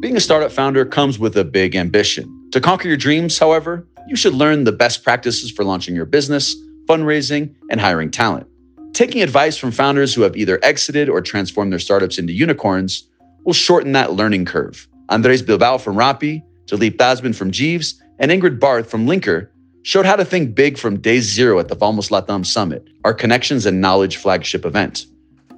Being a startup founder comes with a big ambition. To conquer your dreams, however, you should learn the best practices for launching your business, fundraising, and hiring talent. Taking advice from founders who have either exited or transformed their startups into unicorns will shorten that learning curve. Andres Bilbao from Rappi, Talib Asbin from Jeeves, and Ingrid Barth from Linker showed how to think big from day zero at the Vamos Latam Summit, our Connections and Knowledge flagship event.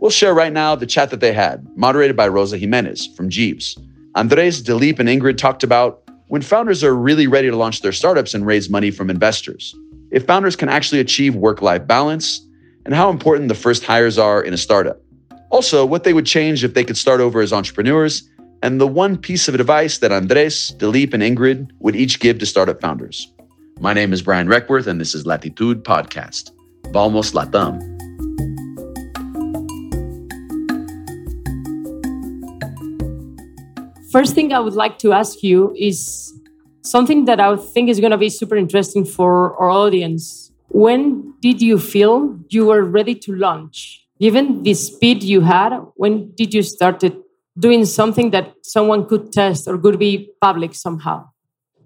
We'll share right now the chat that they had, moderated by Rosa Jimenez from Jeeves. Andres, Dileep, and Ingrid talked about when founders are really ready to launch their startups and raise money from investors, if founders can actually achieve work-life balance, and how important the first hires are in a startup. Also, what they would change if they could start over as entrepreneurs, and the one piece of advice that Andres, Dileep, and Ingrid would each give to startup founders. My name is Brian Reckworth, and this is Latitude Podcast. Vamos Latam. First thing I would like to ask you is something that I think is going to be super interesting for our audience. When did you feel you were ready to launch? Given the speed you had, when did you start doing something that someone could test or could be public somehow?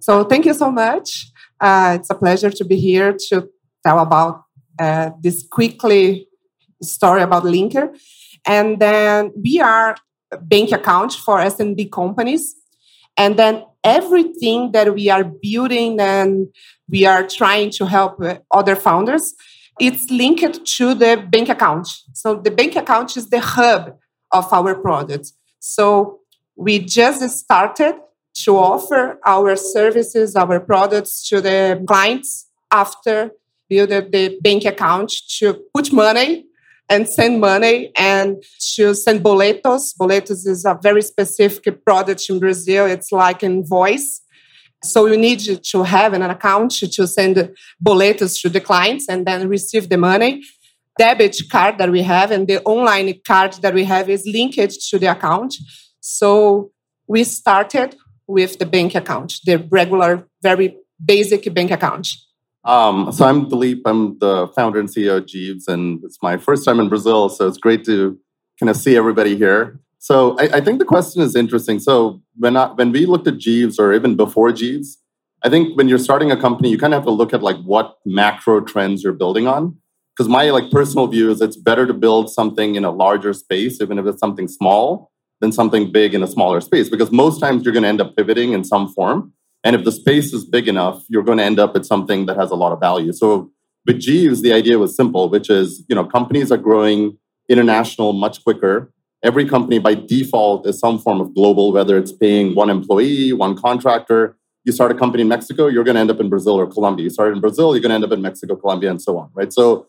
So thank you so much. It's a pleasure to be here to tell about this quickly story about Linker. And then we are a bank account for SMB companies. And then everything that we are building and we are trying to help other founders, it's linked to the bank account. So the bank account is the hub of our product. So we just started to offer our services, our products to the clients after building the bank account to put money and send money and to send boletos. Boletos is a very specific product in Brazil. It's like invoice. So you need to have an account to send boletos to the clients and then receive the money. Debit card that we have and the online card that we have is linked to the account. So we started with the bank account, the regular, very basic bank account. So I'm Dileep. I'm the founder and CEO of Jeeves, and it's my first time in Brazil, so it's great to kind of see everybody here. So I think the question is interesting. So when we looked at Jeeves, or even before Jeeves, I think when you're starting a company, you kind of have to look at like what macro trends you're building on. Because my like personal view is it's better to build something in a larger space, even if it's something small, than something big in a smaller space. Because most times you're going to end up pivoting in some form. And if the space is big enough, you're going to end up at something that has a lot of value. So with Jeeves, the idea was simple, which is, you know, companies are growing international much quicker. Every company by default is some form of global, whether it's paying one employee, one contractor. You start a company in Mexico, you're going to end up in Brazil or Colombia. You start in Brazil, you're going to end up in Mexico, Colombia, and so on, right? So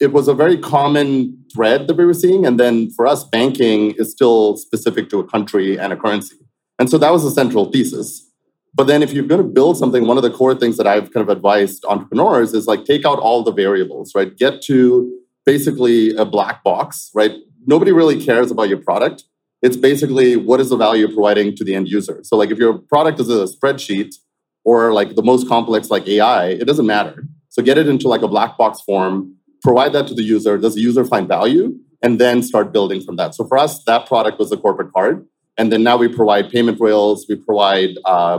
it was a very common thread that we were seeing. And then for us, banking is still specific to a country and a currency. And so that was the central thesis. But then if you're going to build something, one of the core things that I've kind of advised entrepreneurs is like take out all the variables, right? Get to basically a black box, right? Nobody really cares about your product. It's basically what is the value you're providing to the end user. So like if your product is a spreadsheet or like the most complex like AI, it doesn't matter. So get it into like a black box form, provide that to the user. Does the user find value? And then start building from that. So for us, that product was the corporate card. And then now we provide payment rails, we provide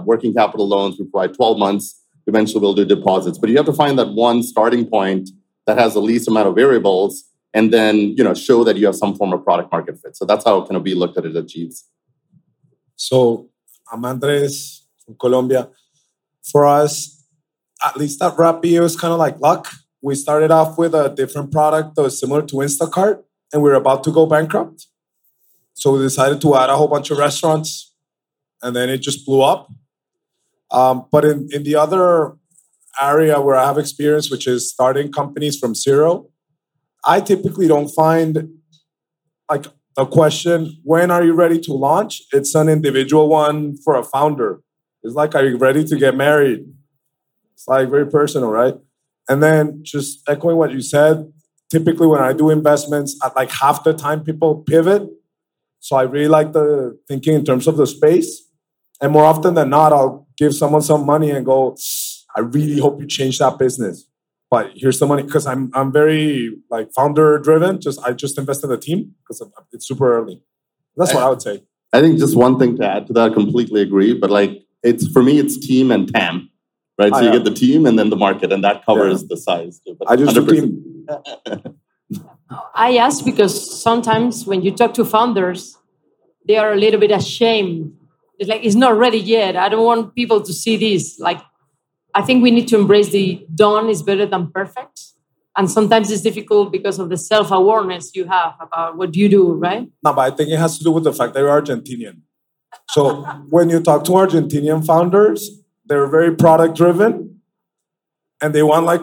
working capital loans, we provide 12 months. Eventually we'll do deposits. But you have to find that one starting point that has the least amount of variables and then, you know, show that you have some form of product market fit. So that's how kind of we looked at it at Jeeves. So I'm Andres from Colombia. For us, at least at Rappi, it was kind of like luck. We started off with a different product that was similar to Instacart, and we were about to go bankrupt. So we decided to add a whole bunch of restaurants, and then it just blew up. But in the other area where I have experience, which is starting companies from zero, I typically don't find like a question, when are you ready to launch? It's an individual one for a founder. It's like, are you ready to get married? It's like very personal, right? And then just echoing what you said, typically when I do investments, at like half the time people pivot. So I really like the thinking in terms of the space. And more often than not, I'll give someone some money and go, I really hope you change that business. But here's the money, because I'm very like founder driven. I just invest in the team because it's super early. That's what I would say. I think just one thing to add to that, I completely agree. But like, it's for me, it's team and TAM, right? So you get the team and then the market, and that covers the size. I just do team. I ask because sometimes when you talk to founders, they are a little bit ashamed. It's like, it's not ready yet. I don't want people to see this. Like, I think we need to embrace the done is better than perfect. And sometimes it's difficult because of the self-awareness you have about what you do, right? No, but I think it has to do with the fact that you're Argentinian. So when you talk to Argentinian founders, they're very product-driven. And they want, like,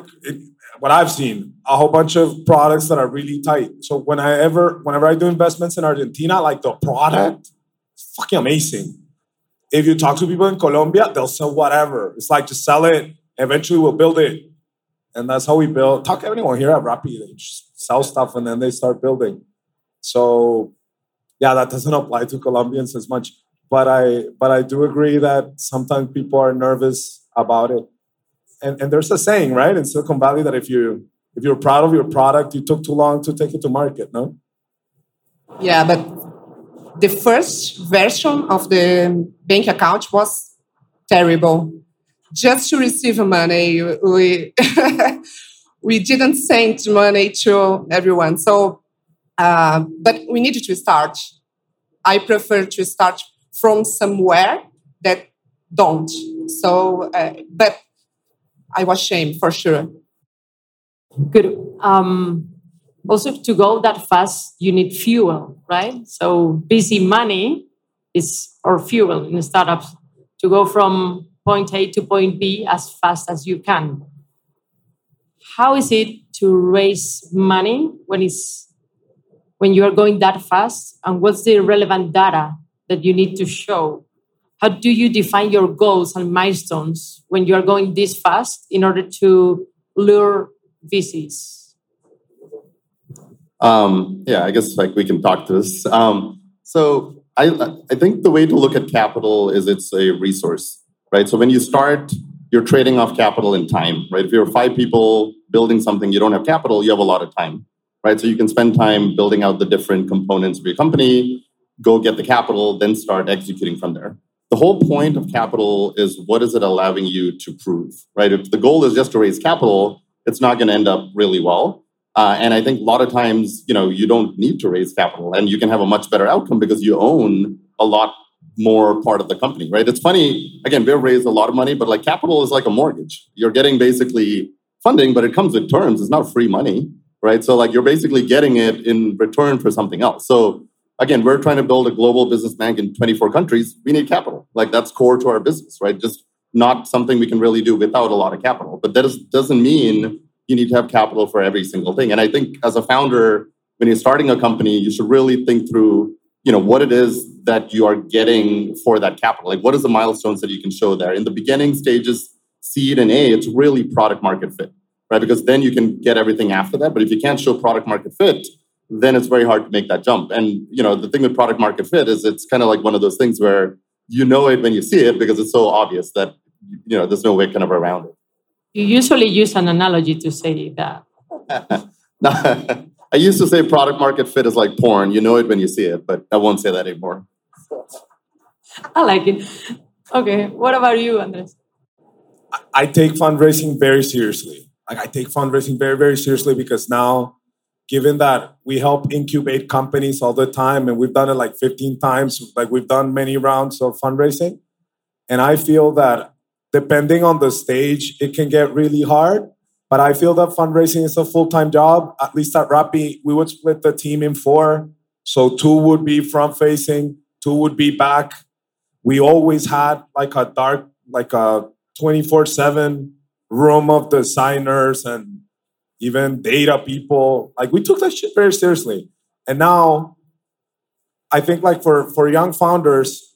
what I've seen, a whole bunch of products that are really tight. So whenever I do investments in Argentina, like, the product is fucking amazing. If you talk to people in Colombia, they'll sell whatever. It's like, just sell it. Eventually, we'll build it. And that's how we build. Talk to anyone here at Rappi. They just sell stuff and then they start building. So, yeah, that doesn't apply to Colombians as much. But I do agree that sometimes people are nervous about it. And there's a saying, right, in Silicon Valley that if you're proud of your product, you took too long to take it to market, no? Yeah, but the first version of the bank account was terrible. Just to receive money, we didn't send money to everyone. So, but we needed to start. I prefer to start from somewhere that don't. So, but I was ashamed for sure. Good. Also, to go that fast, you need fuel, right? So, busy money is our fuel in startups to go from point A to point B as fast as you can. How is it to raise money when you are going that fast? And what's the relevant data that you need to show? How do you define your goals and milestones when you are going this fast in order to lure VCs? I guess like we can talk to this. So I think the way to look at capital is it's a resource. Right, so when you start, you're trading off capital and time, right? If you're 5 people building something, you don't have capital, you have a lot of time, right? So you can spend time building out the different components of your company, go get the capital, then start executing from there. The whole point of capital is what is it allowing you to prove, right? If the goal is just to raise capital, it's not going to end up really well. And I think a lot of times, you know, you don't need to raise capital and you can have a much better outcome because you own a lot more part of the company, right? It's funny, again, we've raised a lot of money, but like capital is like a mortgage. You're getting basically funding, but it comes with terms. It's not free money, right? So like you're basically getting it in return for something else. So again, we're trying to build a global business bank in 24 countries. We need capital. Like that's core to our business, right? Just not something we can really do without a lot of capital. But that doesn't mean you need to have capital for every single thing. And I think as a founder, when you're starting a company, you should really think through, you know, what it is that you are getting for that capital. Like, what is the milestones that you can show there? In the beginning stages, seed and A, it's really product market fit, right? Because then you can get everything after that. But if you can't show product market fit, then it's very hard to make that jump. And, you know, the thing with product market fit is it's kind of like one of those things where you know it when you see it because it's so obvious that, you know, there's no way kind of around it. You usually use an analogy to say that. I used to say product market fit is like porn. You know it when you see it, but I won't say that anymore. I like it. Okay. What about you, Andres? I take fundraising very seriously. Like I take fundraising very, very seriously because now, given that we help incubate companies all the time and we've done it like 15 times, like we've done many rounds of fundraising. And I feel that depending on the stage, it can get really hard. But I feel that fundraising is a full-time job. At least at Rappi, we would split the team in 4. So 2 would be front-facing, 2 would be back. We always had like a 24/7 room of designers and even data people. Like we took that shit very seriously. And now I think like for young founders,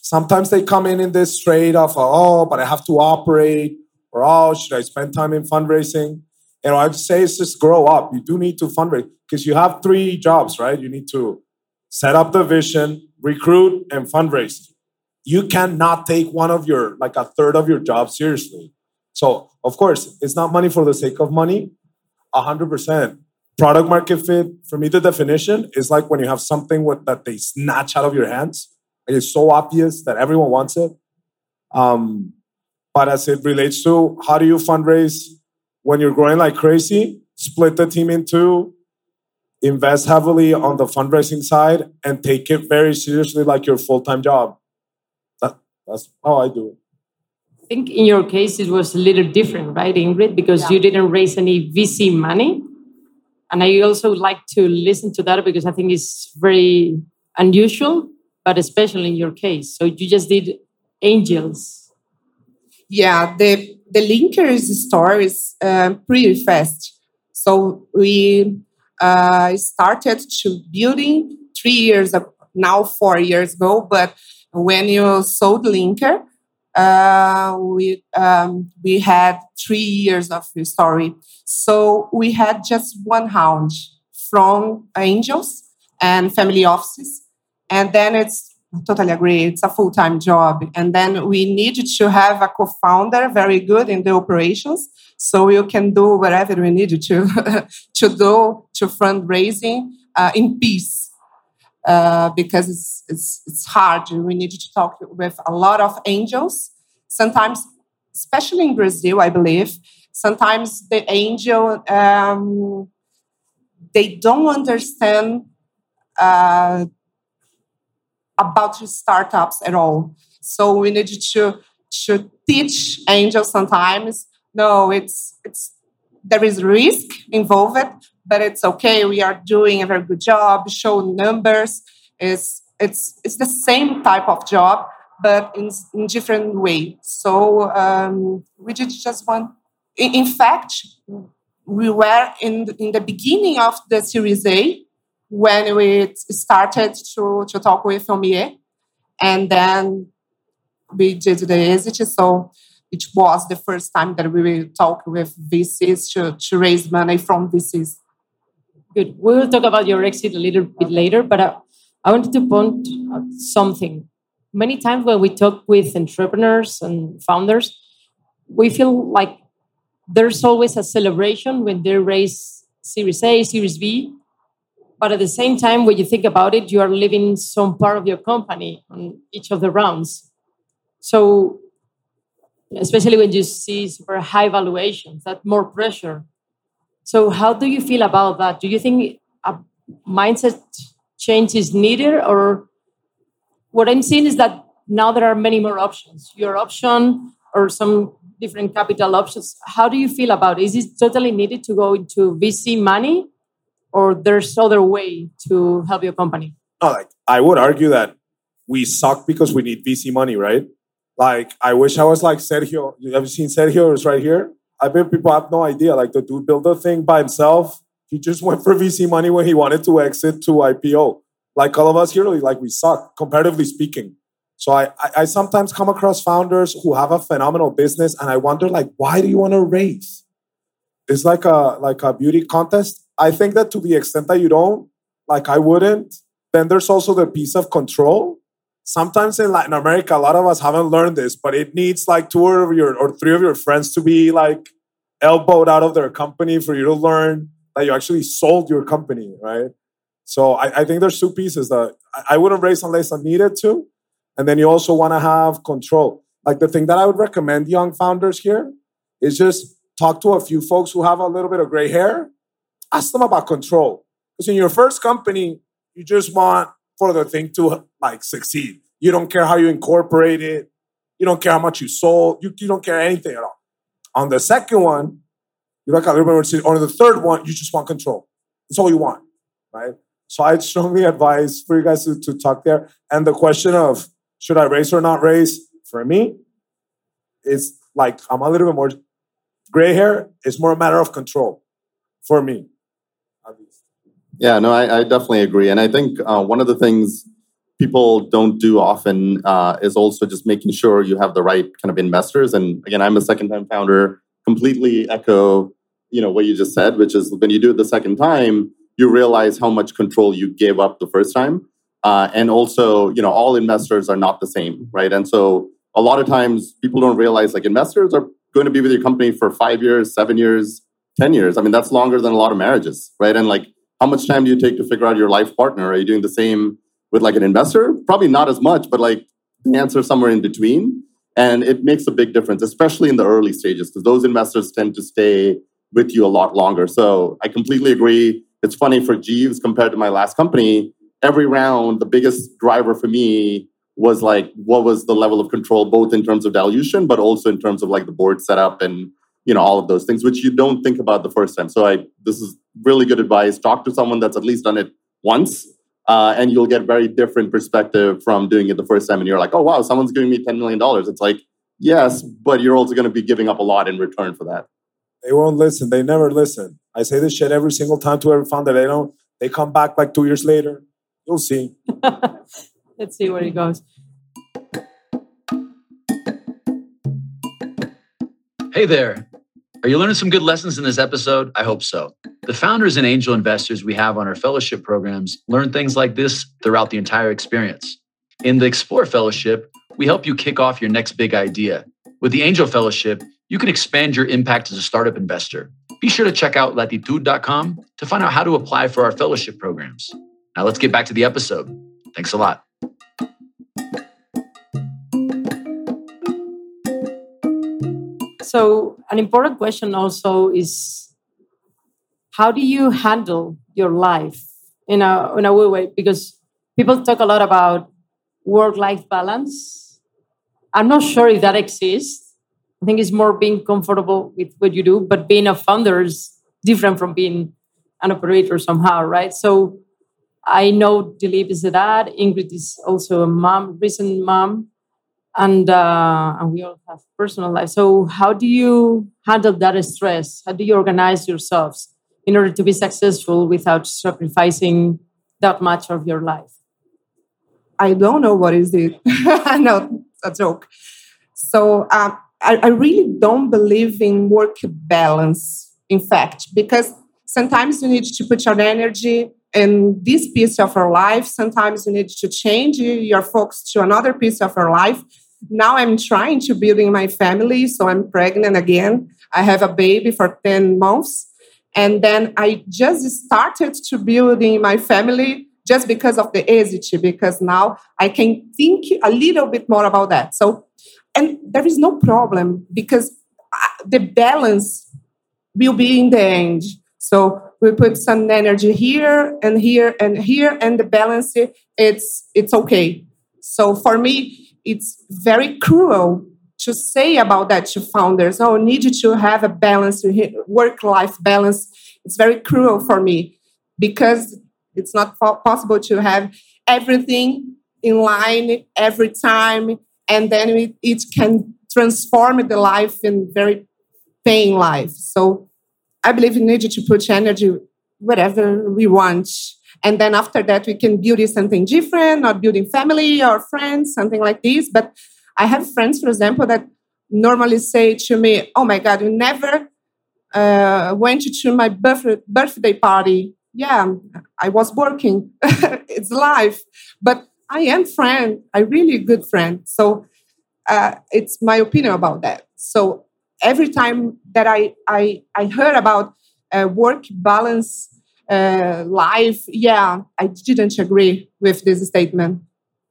sometimes they come in this trade off of, oh, but I have to operate. Or, oh, should I spend time in fundraising? And I'd say it's just grow up. You do need to fundraise because you have 3 jobs, right? You need to set up the vision, recruit, and fundraise. You cannot take one of your, like a third of your job seriously. So, of course, it's not money for the sake of money, 100%. Product market fit, for me, the definition is like when you have something that they snatch out of your hands. It's so obvious that everyone wants it. But as it relates to how do you fundraise when you're growing like crazy, split the team in two, invest heavily on the fundraising side, and take it very seriously like your full-time job. That's how I do it. I think in your case, it was a little different, right, Ingrid? Because you didn't raise any VC money. And I also like to listen to that because I think it's very unusual, but especially in your case. So you just did angels. Yeah, the Linker's story is pretty fast. So we started to building 3 years, now 4 years ago. But when you sold Linker, we had 3 years of the story. So we had just one round from angels and family offices. And then it's totally agree. It's a full-time job. And then we needed to have a co-founder very good in the operations. So you can do whatever we needed to do to fundraising in peace. Because it's hard. We need to talk with a lot of angels. Sometimes, especially in Brazil, I believe, sometimes the angel, they don't understand about startups at all. So we need to teach angels sometimes. No, it's there is risk involved. But it's okay. We are doing a very good job. Show numbers. It's the same type of job, but in different way. So we did just one. In fact, we were in the beginning of the Series A when we started to talk with Omie, and then we did the exit. So it was the first time that we will talk with VCs to raise money from VCs. Good. We will talk about your exit a little bit later, but I wanted to point out something. Many times when we talk with entrepreneurs and founders, we feel like there's always a celebration when they raise Series A, Series B. But at the same time, when you think about it, you are leaving some part of your company on each of the rounds. So, especially when you see super high valuations, that's more pressure. So how do you feel about that? Do you think a mindset change is needed? Or what I'm seeing is that now there are many more options. Your option or some different capital options. How do you feel about it? Is it totally needed to go into VC money? Or there's other way to help your company? No, like, I would argue that we suck because we need VC money, right? Like, I wish I was like Sergio. Have you seen Sergio? It's right here. I bet people have no idea. Like, the dude built the thing by himself. He just went for VC money when he wanted to exit to IPO. Like all of us here, like we suck, comparatively speaking. So I sometimes come across founders who have a phenomenal business, and I wonder, like, why do you want to raise? It's like a beauty contest. I think that to the extent that you don't, like I wouldn't. Then there's also the piece of control. Sometimes in Latin America, a lot of us haven't learned this, but it needs like two of your or three of your friends to be like elbowed out of their company for you to learn that you actually sold your company, right? So I think there's two pieces that I wouldn't raise unless I needed to. And then you also want to have control. Like, the thing that I would recommend young founders here is just talk to a few folks who have a little bit of gray hair. Ask them about control. Because in your first company, you just want for the thing to like succeed. You don't care how you incorporate it. You don't care how much you sold. You don't care anything at all. On the second one, you like a little bit more. On the third one, you just want control. That's all you want, right? So I'd strongly advise for you guys to talk there. And the question of should I raise or not raise, for me, it's like I'm a little bit more gray hair. It's more a matter of control for me. Yeah, no, I definitely agree. And I think one of the things people don't do often is also just making sure you have the right kind of investors. And again, I'm a second-time founder, completely echo, what you just said, which is when you do it the second time, you realize how much control you gave up the first time. And also, all investors are not the same, right? And so a lot of times people don't realize like investors are going to be with your company for 5 years, 7 years, 10 years. I mean, that's longer than a lot of marriages, right? And like, how much time do you take to figure out your life partner? Are you doing the same with like an investor? Probably not as much, but like the answer somewhere in between. And it makes a big difference, especially in the early stages, because those investors tend to stay with you a lot longer. So I completely agree. It's funny for Jeeves compared to my last company, every round, the biggest driver for me was like, what was the level of control, both in terms of dilution, but also in terms of like the board setup and, you know, all of those things, which you don't think about the first time. So this is really good advice. Talk to someone that's at least done it once, and you'll get very different perspective from doing it the first time. And you're like, oh, wow, someone's giving me $10 million. It's like, yes, but you're also going to be giving up a lot in return for that. They won't listen. They never listen. I say this shit every single time to every founder. They come back like 2 years later. You'll see. Let's see where it goes. Hey there. Are you learning some good lessons in this episode? I hope so. The founders and angel investors we have on our fellowship programs learn things like this throughout the entire experience. In the Explore Fellowship, we help you kick off your next big idea. With the Angel Fellowship, you can expand your impact as a startup investor. Be sure to check out latitude.com to find out how to apply for our fellowship programs. Now let's get back to the episode. Thanks a lot. So an important question also is, how do you handle your life in a weird way? Because people talk a lot about work-life balance. I'm not sure if that exists. I think it's more being comfortable with what you do, but being a founder is different from being an operator somehow, right? So I know Dileep is a dad. Ingrid is also a mom, recent mom. And we all have personal life. So how do you handle that stress? How do you organize yourselves in order to be successful without sacrificing that much of your life? I don't know what is it. No, a joke. So I really don't believe in work balance, in fact, because sometimes you need to put your energy in this piece of your life. Sometimes you need to change your focus to another piece of your life. Now I'm trying to build my family, so I'm pregnant again. I have a baby for 10 months. And then I just started to build my family just because of the exit, because now I can think a little bit more about that. So, and there is no problem, because the balance will be in the end. So we put some energy here and here and here, and the balance, it's okay. So for me, it's very cruel to say about that to founders, oh, need to have a balance, work-life balance. It's very cruel for me, because it's not possible to have everything in line every time, and then it can transform the life in very paying life. So I believe we need to put energy wherever we want. And then after that, we can build something different, or building family or friends, something like this. But I have friends, for example, that normally say to me, oh my God, you never went to my birthday party. Yeah, I was working. It's life. But I am friend. I really good friend. So it's my opinion about that. So every time that I heard about work balance life, yeah, I didn't agree with this statement.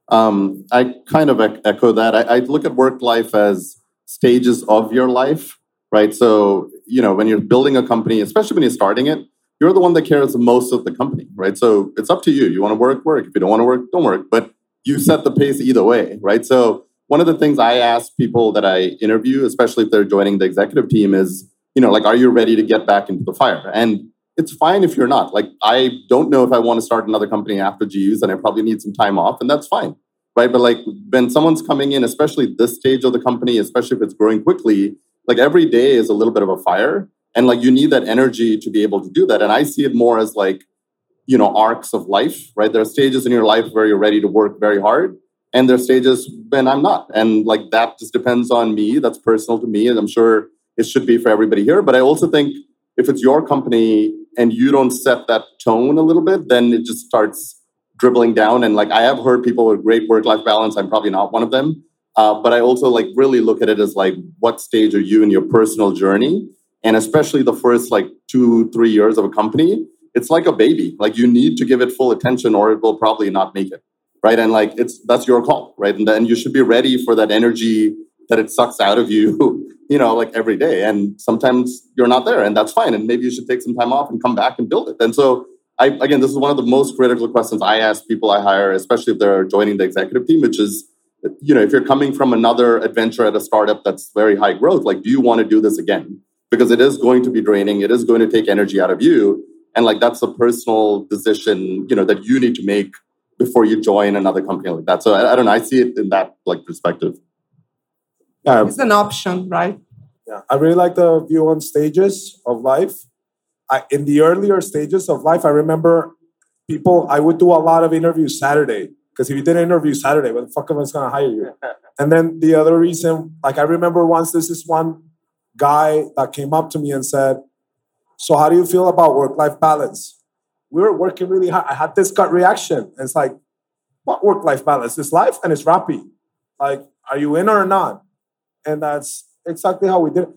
I kind of echo that. I look at work life as stages of your life, right? So, you know, when you're building a company, especially when you're starting it, you're the one that cares the most of the company, right? So it's up to you. You want to work, work. If you don't want to work, don't work. But you set the pace either way, right? So one of the things I ask people that I interview, especially if they're joining the executive team, is, you know, like, are you ready to get back into the fire? And it's fine if you're not. Like, I don't know if I want to start another company after Jeeves, and I probably need some time off, and that's fine, right? But like, when someone's coming in, especially this stage of the company, especially if it's growing quickly, like every day is a little bit of a fire, and like you need that energy to be able to do that. And I see it more as like, you know, arcs of life, right? There are stages in your life where you're ready to work very hard, and there's stages when I'm not. And like, that just depends on me. That's personal to me. And I'm sure it should be for everybody here. But I also think if it's your company and you don't set that tone a little bit, then it just starts dribbling down. And like, I have heard people with great work-life balance. I'm probably not one of them. But I also like really look at it as like, what stage are you in your personal journey? And especially the first like 2-3 years of a company, it's like a baby. Like you need to give it full attention or it will probably not make it. Right. And like, that's your call. Right. And then you should be ready for that energy that it sucks out of you, you know, like every day. And sometimes you're not there and that's fine. And maybe you should take some time off and come back and build it. And so again, this is one of the most critical questions I ask people I hire, especially if they're joining the executive team, which is, you know, if you're coming from another adventure at a startup that's very high growth, like, do you want to do this again? Because it is going to be draining. It is going to take energy out of you. And like, that's a personal decision, you know, that you need to make before you join another company like that. So I don't know. I see it in that like perspective. It's an option, right? Yeah. I really like the view on stages of life. In the earlier stages of life, I remember I would do a lot of interviews Saturday. Because if you didn't interview Saturday, what the fuck am I going to hire you? And then the other reason, like I remember once this is one guy that came up to me and said, so how do you feel about work-life balance? We were working really hard. I had this gut reaction. It's like, what work-life balance? It's life and it's Rappi. Like, are you in or not? And that's exactly how we did it.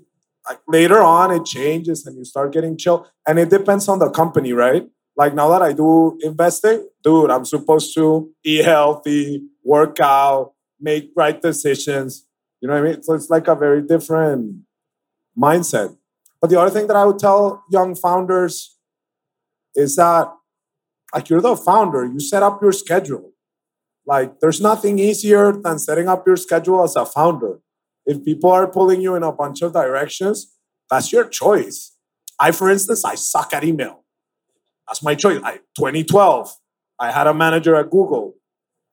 Like later on, it changes and you start getting chill. And it depends on the company, right? Like now that I do investing, dude, I'm supposed to eat healthy, work out, make right decisions. You know what I mean? So it's like a very different mindset. But the other thing that I would tell young founders is that like you're the founder, you set up your schedule. Like there's nothing easier than setting up your schedule as a founder. If people are pulling you in a bunch of directions, that's your choice. For instance, I suck at email. That's my choice. 2012, I had a manager at Google.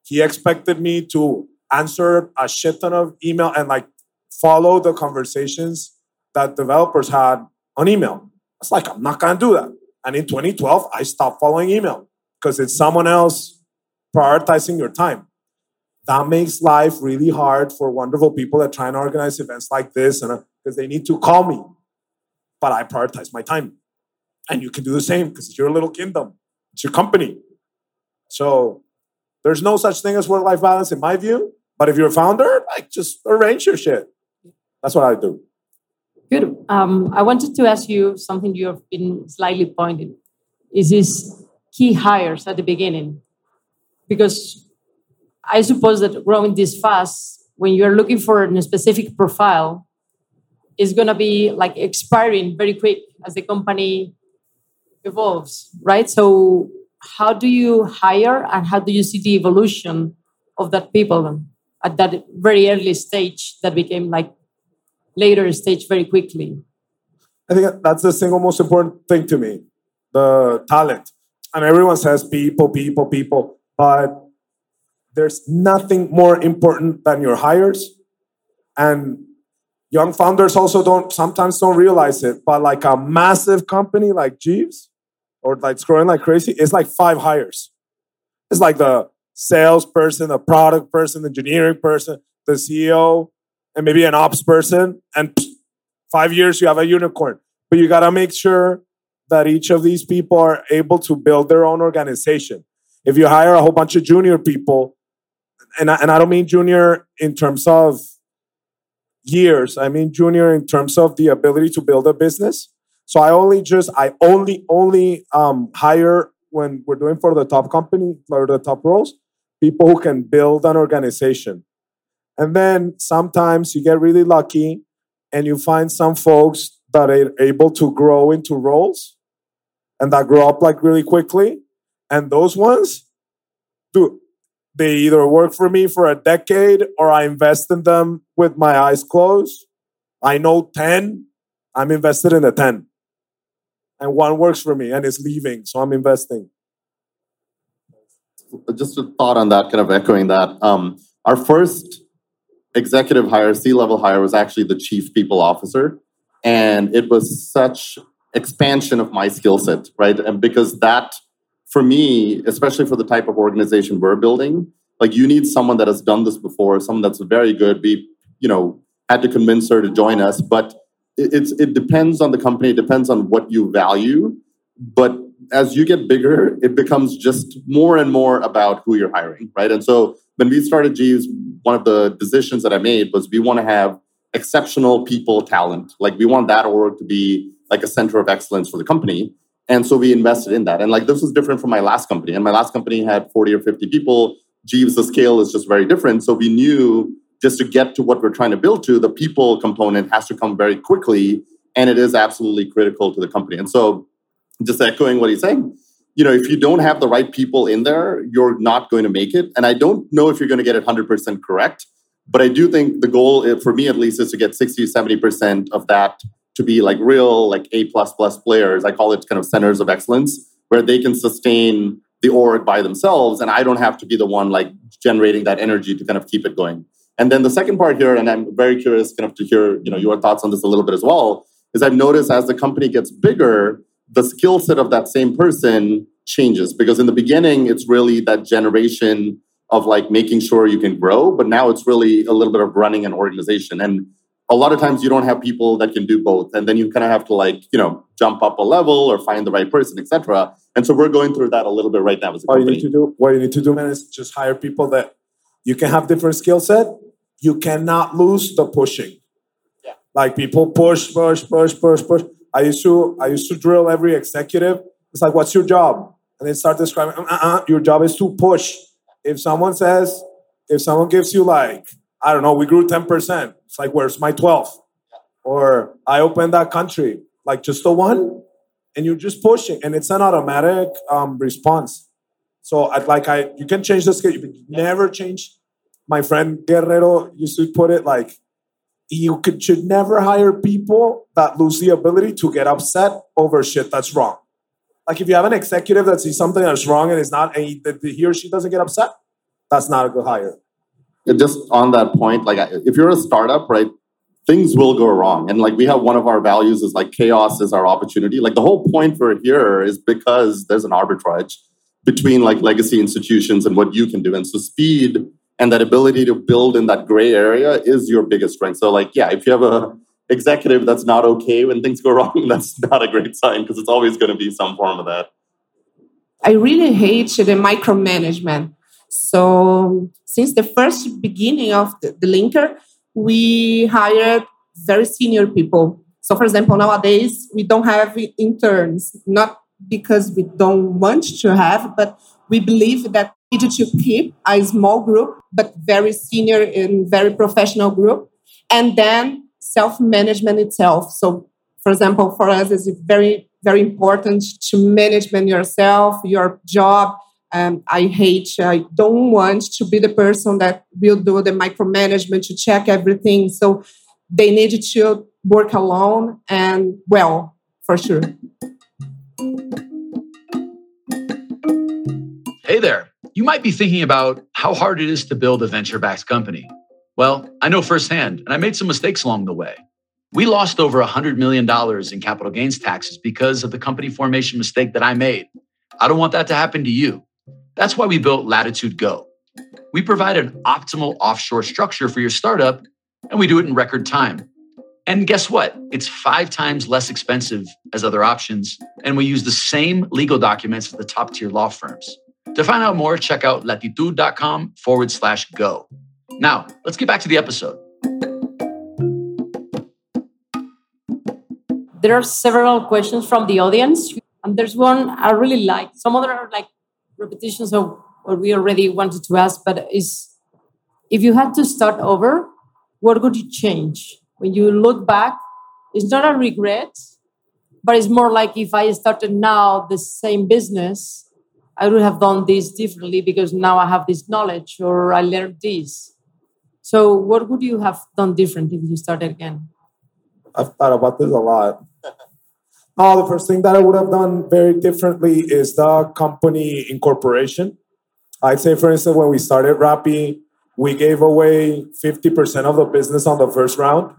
He expected me to answer a shit ton of email and like follow the conversations that developers had on email. It's like, I'm not going to do that. And in 2012, I stopped following email because it's someone else prioritizing your time. That makes life really hard for wonderful people that try and organize events like this and because they need to call me. But I prioritize my time. And you can do the same because it's your little kingdom. It's your company. So there's no such thing as work-life balance in my view. But if you're a founder, like just arrange your shit. That's what I do. Good. I wanted to ask you something you have been slightly pointing. Is this key hires at the beginning? Because I suppose that growing this fast, when you're looking for a specific profile, is going to be like expiring very quick as the company evolves, right? So how do you hire and how do you see the evolution of that people at that very early stage that became like later stage very quickly? I think that's the single most important thing to me, the talent. And everyone says people, but there's nothing more important than your hires. And young founders also sometimes don't realize it, but like a massive company like Jeeves or like it's growing like crazy, it's like 5 hires. It's like the salesperson, the product person, the engineering person, the CEO, and maybe an ops person. And 5 years, you have a unicorn. But you got to make sure that each of these people are able to build their own organization. If you hire a whole bunch of junior people, and I don't mean junior in terms of years. I mean, junior in terms of the ability to build a business. So I only hire when we're doing for the top company or the top roles, people who can build an organization. And then sometimes you get really lucky and you find some folks that are able to grow into roles and that grow up like really quickly. And those ones, dude, they either work for me for a decade or I invest in them with my eyes closed. I know 10. I'm invested in the 10. And one works for me and is leaving. So I'm investing. Just a thought on that, kind of echoing that. Our first executive hire, C-level hire, was actually the chief people officer. And it was such expansion of my skill set, right? And because that, for me, especially for the type of organization we're building, like you need someone that has done this before, someone that's very good. We, you know, had to convince her to join us, but it depends on the company. It depends on what you value. But as you get bigger, it becomes just more and more about who you're hiring, right? And so when we started Jeeves, one of the decisions that I made was we want to have exceptional people talent. Like we want that org to be like a center of excellence for the company. And so we invested in that. And like this was different from my last company. And my last company had 40 or 50 people. Jeeves, the scale is just very different. So we knew just to get to what we're trying to build to, the people component has to come very quickly. And it is absolutely critical to the company. And so just echoing what he's saying, you know, if you don't have the right people in there, you're not going to make it. And I don't know if you're going to get it 100% correct. But I do think the goal, for me at least, is to get 60, 70% of that to be like real, like A++ players. I call it kind of centers of excellence, where they can sustain the org by themselves. And I don't have to be the one like generating that energy to kind of keep it going. And then the second part here, and I'm very curious kind of to hear, you know, your thoughts on this a little bit as well, is I've noticed as the company gets bigger, the skill set of that same person changes. Because in the beginning, it's really that generation of like making sure you can grow, but now it's really a little bit of running an organization. And a lot of times you don't have people that can do both. And then you kind of have to like, you know, jump up a level or find the right person, et cetera. And so we're going through that a little bit right now as a company. What you need to do, man, is just hire people that you can have different skill set. You cannot lose the pushing. Yeah. Like people push. I used to drill every executive. It's like, what's your job? And they start describing, your job is to push. If someone gives you like, I don't know, we grew 10%. It's like, where's my 12th? Or I opened that country, like just the one. And you're just pushing. And it's an automatic response. So you can change the skill. You can never change. My friend Guerrero used to put it like, you should never hire people that lose the ability to get upset over shit that's wrong. Like if you have an executive that sees something that's wrong and he or she doesn't get upset, that's not a good hire. Just on that point, like if you're a startup, right, things will go wrong. And like we have one of our values is like chaos is our opportunity. Like the whole point for here is because there's an arbitrage between like legacy institutions and what you can do. And so speed and that ability to build in that gray area is your biggest strength. So like, yeah, if you have an executive that's not okay when things go wrong, that's not a great sign because it's always going to be some form of that. I really hate the micromanagement. So since the first beginning of the Linker, we hired very senior people. So for example, nowadays, we don't have interns, not because we don't want to have, but we believe that we need to keep a small group, but very senior and very professional group. And then self-management itself. So for example, for us, it's very, very important to manage yourself, your job. I don't want to be the person that will do the micromanagement to check everything. So they need to work alone and well, for sure. Hey there. You might be thinking about how hard it is to build a venture-backed company. Well, I know firsthand, and I made some mistakes along the way. We lost over $100 million in capital gains taxes because of the company formation mistake that I made. I don't want that to happen to you. That's why we built Latitude Go. We provide an optimal offshore structure for your startup, and we do it in record time. And guess what? It's 5 times less expensive as other options, and we use the same legal documents as the top-tier law firms. To find out more, check out latitude.com/go. Now, let's get back to the episode. There are several questions from the audience, and there's one I really like. Some other are like repetitions of what we already wanted to ask, but is if you had to start over, what would you change? When you look back, it's not a regret, but it's more like if I started now the same business, I would have done this differently because now I have this knowledge or I learned this. So what would you have done different if you started again? I've thought about this a lot. Oh, the first thing that I would have done very differently is the company incorporation. I'd say, for instance, when we started Rappi, we gave away 50% of the business on the first round.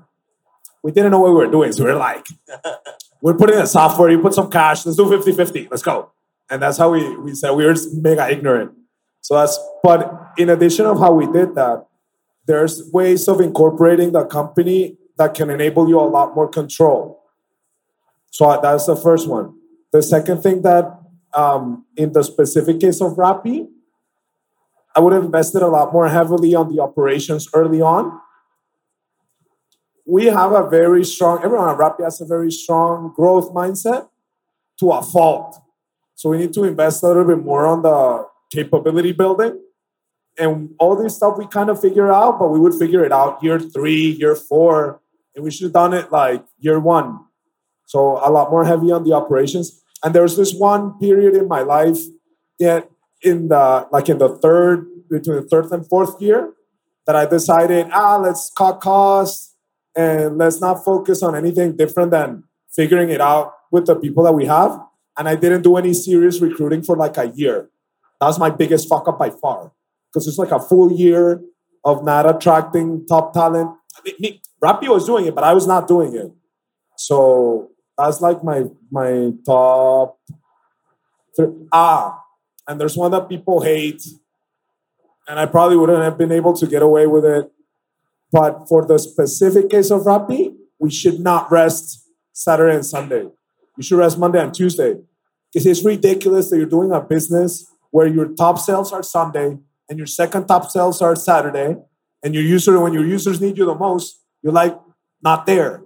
We didn't know what we were doing. So we were like, we're putting in software, you put some cash, let's do 50-50, let's go. And that's how we said we were mega ignorant. But in addition of how we did that, there's ways of incorporating the company that can enable you a lot more control. So that's the first one. The second thing that in the specific case of Rappi, I would have invested a lot more heavily on the operations early on. we have a very strong, everyone at Rappi has a very strong growth mindset to a fault. So we need to invest a little bit more on the capability building. And all this stuff we kind of figure out, but we would figure it out year 3, year 4, and we should have done it like year 1. So a lot more heavy on the operations. And there was this one period in my life between the 3rd and 4th year that I decided, let's cut costs and let's not focus on anything different than figuring it out with the people that we have. And I didn't do any serious recruiting for like a year. That was my biggest fuck up by far. Because it's like a full year of not attracting top talent. I mean, Rappi was doing it, but I was not doing it. So that's like my top 3. And there's one that people hate. And I probably wouldn't have been able to get away with it. But for the specific case of Rappi, we should not rest Saturday and Sunday. You should rest Monday and Tuesday. Because it's ridiculous that you're doing a business where your top sales are Sunday and your second top sales are Saturday, and when your users need you the most, you're like, not there.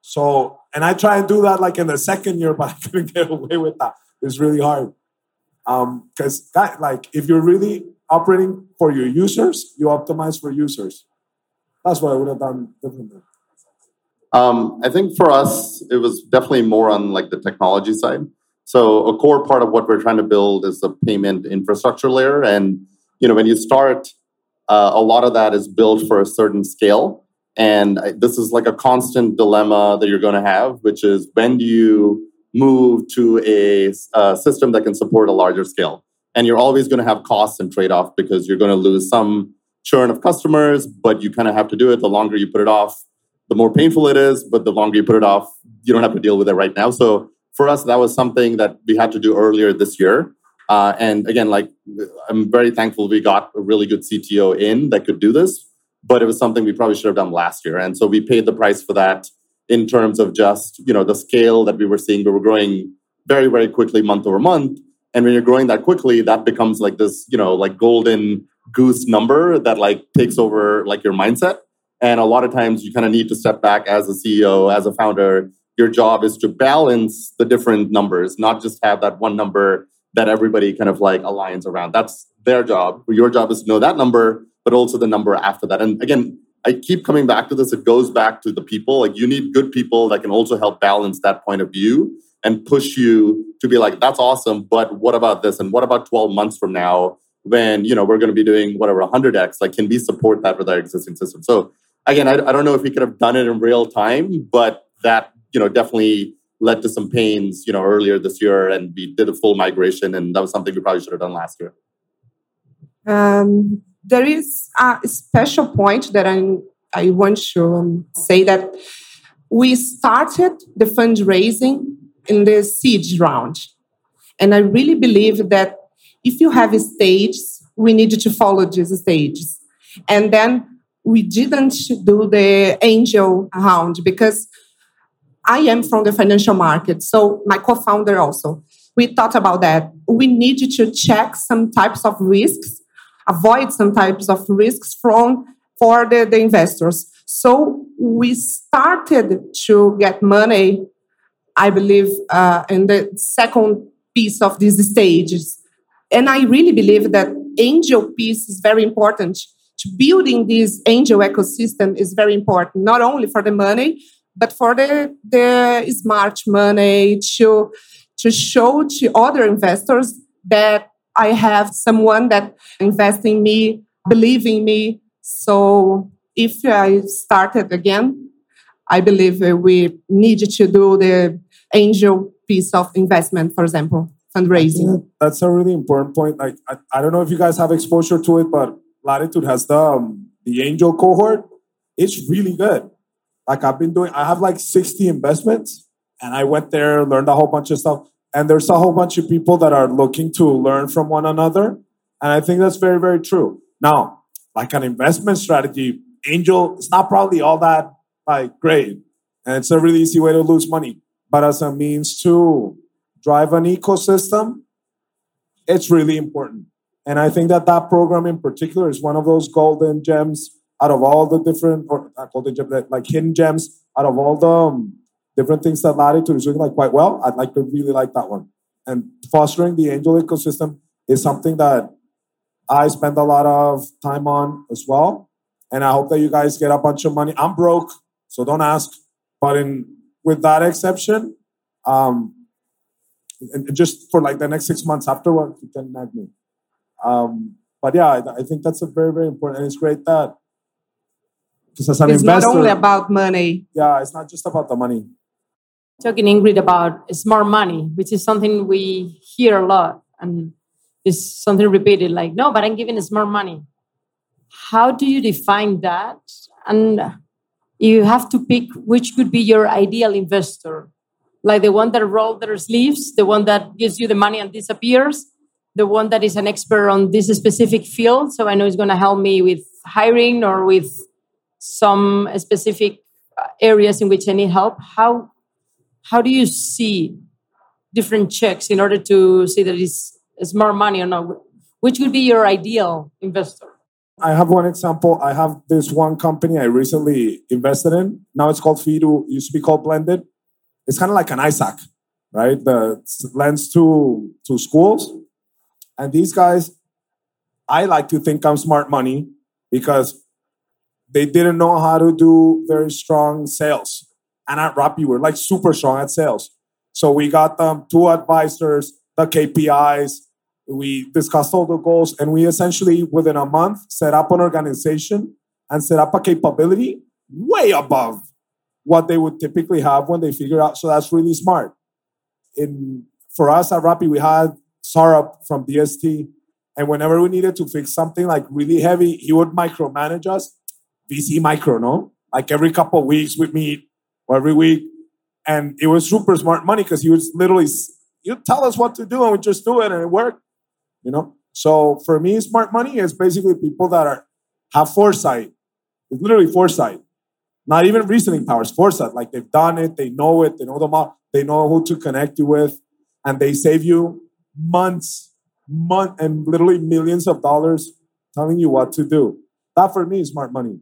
So, and I try and do that like in the 2nd year, but I couldn't get away with that. It's really hard. Because like if you're really operating for your users, you optimize for users. That's what I would have done differently. I think for us, it was definitely more on like the technology side. So a core part of what we're trying to build is the payment infrastructure layer. And, you know, when you start, a lot of that is built for a certain scale. And this is like a constant dilemma that you're going to have, which is when do you move to a system that can support a larger scale? And you're always going to have costs and trade-off because you're going to lose some churn of customers, but you kind of have to do it. The longer you put it off, the more painful it is, but the longer you put it off, you don't have to deal with it right now. So for us, that was something that we had to do earlier this year. And again, like I'm very thankful we got a really good CTO in that could do this, but it was something we probably should have done last year. And so we paid the price for that in terms of just, you know, the scale that we were seeing. We were growing very, very quickly month over month. And when you're growing that quickly, that becomes like this, you know, like golden goose number that like takes over like your mindset. And a lot of times you kind of need to step back as a CEO, as a founder. Your job is to balance the different numbers, not just have that one number that everybody kind of like aligns around. That's their job. Your job is to know that number, but also the number after that. And again, I keep coming back to this. It goes back to the people. Like you need good people that can also help balance that point of view and push you to be like, that's awesome, but what about this? And what about 12 months from now when, you know, we're going to be doing whatever, 100x? Like, can we support that with our existing system? So again, I don't know if we could have done it in real time, but that, you know, definitely led to some pains, you know, earlier this year, and we did a full migration, and that was something we probably should have done last year. There is a special point that I want to say that we started the fundraising in the seed round. And I really believe that if you have stages, we need to follow these stages. And then we didn't do the angel round because I am from the financial market. So my co-founder also, we thought about that. We needed to check some types of risks, avoid some types of risks for the investors. So we started to get money, I believe, in the 2nd piece of these stages. And I really believe that angel piece is very important. Building this angel ecosystem is very important, not only for the money, but for the smart money to show to other investors that I have someone that invests in me, believes in me. So if I started again, I believe we need to do the angel piece of investment, for example, fundraising. That's a really important point. Like I don't know if you guys have exposure to it, but Latitude has the angel cohort. It's really good. Like I have like 60 investments, and I went there, learned a whole bunch of stuff. And there's a whole bunch of people that are looking to learn from one another. And I think that's very, very true. Now, like an investment strategy, angel, it's not probably all that like great. And it's a really easy way to lose money. But as a means to drive an ecosystem, it's really important. And I think that program in particular is one of those golden gems out of all the different, or not golden gem, like hidden gems, out of all the different things that Latitude is doing like quite well, I'd like to really like that one. And fostering the angel ecosystem is something that I spend a lot of time on as well. And I hope that you guys get a bunch of money. I'm broke, so don't ask. But with that exception, and just for like the next 6 months afterwards, you can nag me. But yeah, I think that's a very, very important. And it's great that, because as an investor, it's not only about money. Yeah, it's not just about the money. Talking, Ingrid, about smart money, which is something we hear a lot. And it's something repeated, like, no, but I'm giving smart money. How do you define that? And you have to pick which could be your ideal investor. Like the one that rolls their sleeves, the one that gives you the money and disappears, the one that is an expert on this specific field. So I know it's going to help me with hiring or with some specific areas in which I need help. How do you see different checks in order to see that it's smart money or not? Which would be your ideal investor? I have one example. I have this one company I recently invested in. Now it's called Fidu. It used to be called Blended. It's kind of like an ISAC, right? The lends to schools. And these guys, I like to think I'm smart money because they didn't know how to do very strong sales. And at Rappi, we're like super strong at sales. So we got them 2 advisors, the KPIs. We discussed all the goals. And we essentially, within a month, set up an organization and set up a capability way above what they would typically have when they figure out. So that's really smart. For us at Rappi, we had Sarup from DST. And whenever we needed to fix something like really heavy, he would micromanage us. VC micro, no? Like every couple of weeks we meet, or every week. And it was super smart money because he was literally, you'd tell us what to do and we just do it and it worked, you know? So for me, smart money is basically people that have foresight. It's literally foresight. Not even reasoning powers, foresight. Like they've done it, they know the model, they know who to connect you with, and they save you months, and literally millions of dollars telling you what to do. That for me is smart money.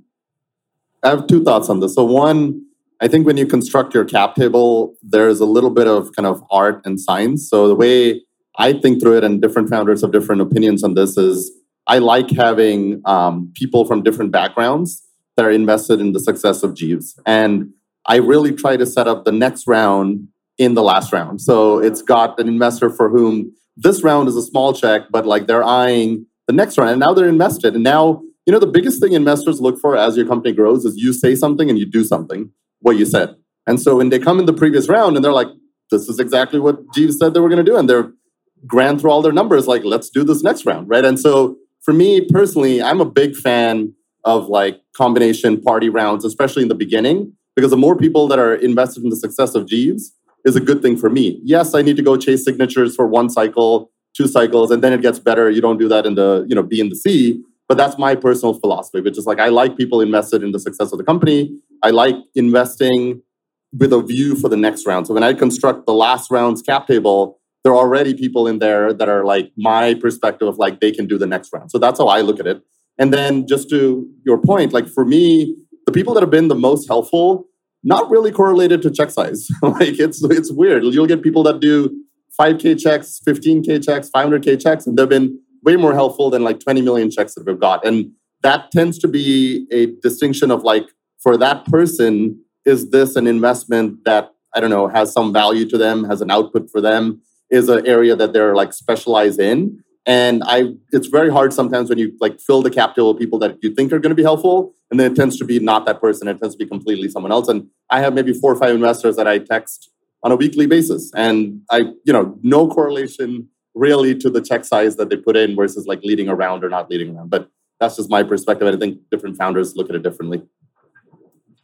I have 2 thoughts on this. So one, I think when you construct your cap table, there's a little bit of kind of art and science. So the way I think through it, and different founders have different opinions on this, is I like having people from different backgrounds that are invested in the success of Jeeves. And I really try to set up the next round in the last round. So it's got an investor for whom this round is a small check, but like they're eyeing the next round. And now they're invested. And now, you know, the biggest thing investors look for as your company grows is you say something and you do something, what you said. And so when they come in the previous round and they're like, this is exactly what Jeeves said they were going to do. And they're grand through all their numbers, like, let's do this next round, right? And so for me personally, I'm a big fan of like combination party rounds, especially in the beginning, because the more people that are invested in the success of Jeeves is a good thing for me. Yes, I need to go chase signatures for 1 cycle, 2 cycles, and then it gets better. You don't do that in the, you know, B and the C, but that's my personal philosophy, which is like, I like people invested in the success of the company. I like investing with a view for the next round. So when I construct the last round's cap table, there are already people in there that are like my perspective of like, they can do the next round. So that's how I look at it. And then just to your point, like for me, the people that have been the most helpful, not really correlated to check size. Like it's weird. You'll get people that do 5K checks, 15K checks, 500K checks, and they've been way more helpful than like 20 million checks that we've got. And that tends to be a distinction of like, for that person, is this an investment that, I don't know, has some value to them, has an output for them, is an area that they're like specialized in. And it's very hard sometimes when you like fill the cap table with people that you think are going to be helpful, and then it tends to be not that person. It tends to be completely someone else. And I have maybe 4 or 5 investors that I text on a weekly basis, and no correlation really to the check size that they put in versus like leading around or not leading around. But that's just my perspective. I think different founders look at it differently.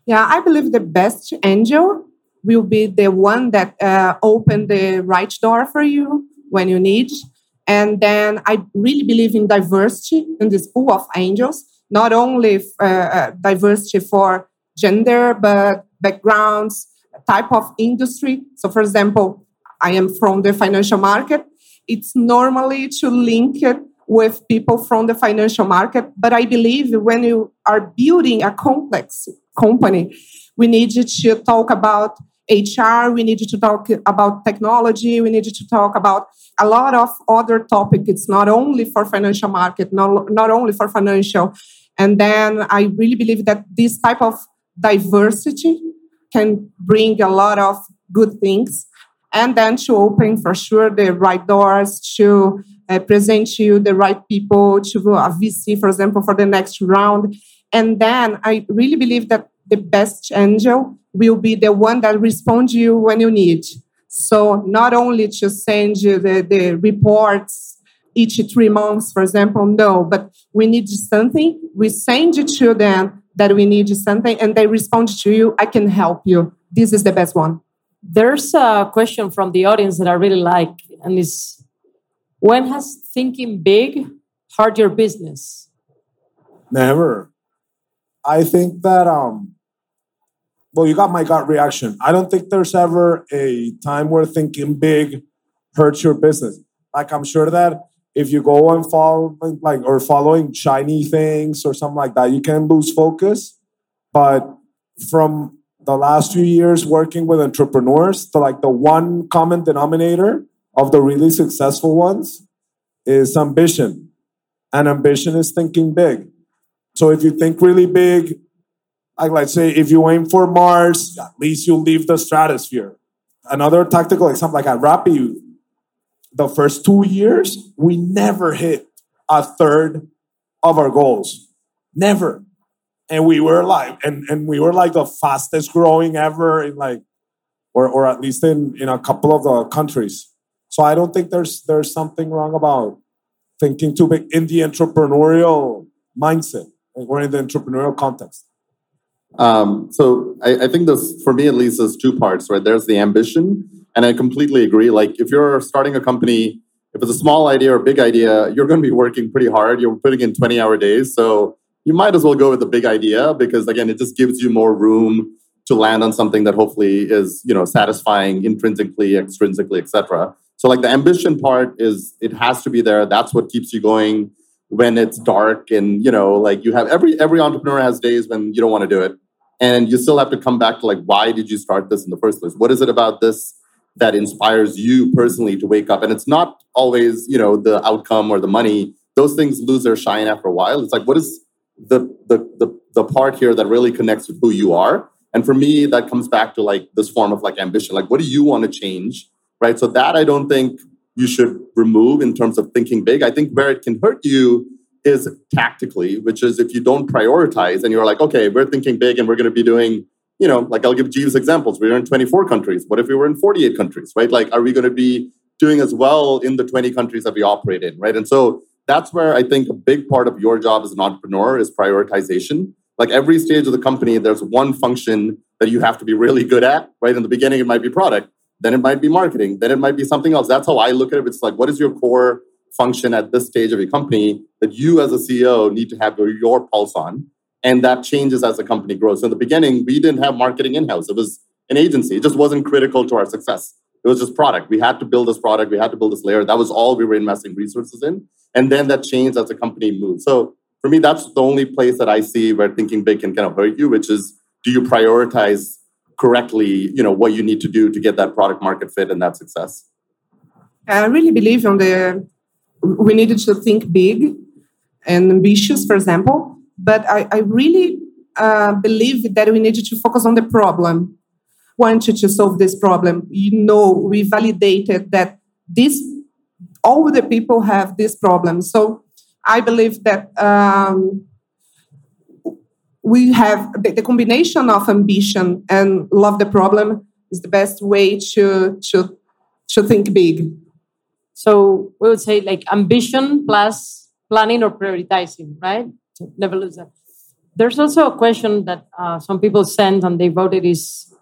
Yeah, I believe the best angel will be the one that open the right door for you when you need. And then I really believe in diversity in the school of angels, not only diversity for gender, but backgrounds, type of industry. So, for example, I am from the financial market. It's normally to link it with people from the financial market. But I believe when you are building a complex company, we need to talk about HR, we need to talk about technology, we need to talk about a lot of other topics. It's not only for financial market, not only for financial. And then I really believe that this type of diversity can bring a lot of good things. And then to open, for sure, the right doors, to present to you the right people, to go a VC, for example, for the next round. And then I really believe that the best angel will be the one that responds to you when you need. So not only to send you the reports each 3 months, for example, no, but we need something. We send you to them that we need something, and they respond to you, I can help you. This is the best one. There's a question from the audience that I really like, and it's, when has thinking big hurt your business? Never. I think that, well, you got my gut reaction. I don't think there's ever a time where thinking big hurts your business. Like, I'm sure that if you go and following shiny things or something like that, you can lose focus. But from the last few years working with entrepreneurs, the one common denominator of the really successful ones is ambition. And ambition is thinking big. So if you think really big, let's say if you aim for Mars, at least you'll leave the stratosphere. Another tactical example, at Rappi, the first 2 years, we never hit a third of our goals. Never. And we were like the fastest growing ever in or at least in a couple of the countries. So I don't think there's something wrong about thinking too big in the entrepreneurial mindset or in the entrepreneurial context. So I think there's, for me at least, there's two parts, right? There's the ambition, and I completely agree. If you're starting a company, if it's a small idea or a big idea, you're going to be working pretty hard. You're putting in 20-hour days. So you might as well go with the big idea because, again, it just gives you more room to land on something that hopefully is, satisfying intrinsically, extrinsically, etc. So the ambition part is, it has to be there. That's what keeps you going when it's dark. And, you have every entrepreneur has days when you don't want to do it. And you still have to come back to why did you start this in the first place? What is it about this that inspires you personally to wake up? And it's not always, the outcome or the money. Those things lose their shine after a while. It's what is the part here that really connects with who you are. And for me, that comes back to this form of ambition. What do you want to change, right? So that I don't think you should remove in terms of thinking big. I think where it can hurt you is tactically, which is if you don't prioritize and you're okay, we're thinking big and we're going to be doing, I'll give Jeeves examples. We're in 24 countries. What if we were in 48 countries, right? Are we going to be doing as well in the 20 countries that we operate in, right? And so that's where I think a big part of your job as an entrepreneur is prioritization. Every stage of the company, there's one function that you have to be really good at, right? In the beginning, it might be product. Then it might be marketing. Then it might be something else. That's how I look at it. It's what is your core function at this stage of your company that you as a CEO need to have your pulse on? And that changes as the company grows. So in the beginning, we didn't have marketing in-house. It was an agency. It just wasn't critical to our success. It was just product. We had to build this product. We had to build this layer. That was all we were investing resources in. And then that changed as the company moved. So for me, that's the only place that I see where thinking big can kind of hurt you, which is, do you prioritize correctly, what you need to do to get that product market fit and that success? I really believe we needed to think big and ambitious, for example. But I really believe that we needed to focus on the problem. Wanted to solve this problem. We validated that all the people have this problem. So I believe that we have the combination of ambition and love the problem is the best way to think big. So we would say ambition plus planning or prioritizing, right? Never lose that. There's also a question that some people sent and they voted is,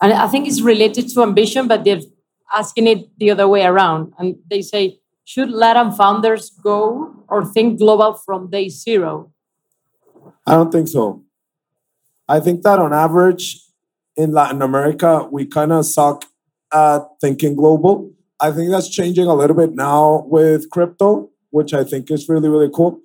and I think it's related to ambition, but they're asking it the other way around. And they say, should Latam founders go or think global from day zero? I don't think so. I think that on average in Latin America, we kind of suck at thinking global. I think that's changing a little bit now with crypto. which I think is really, really cool.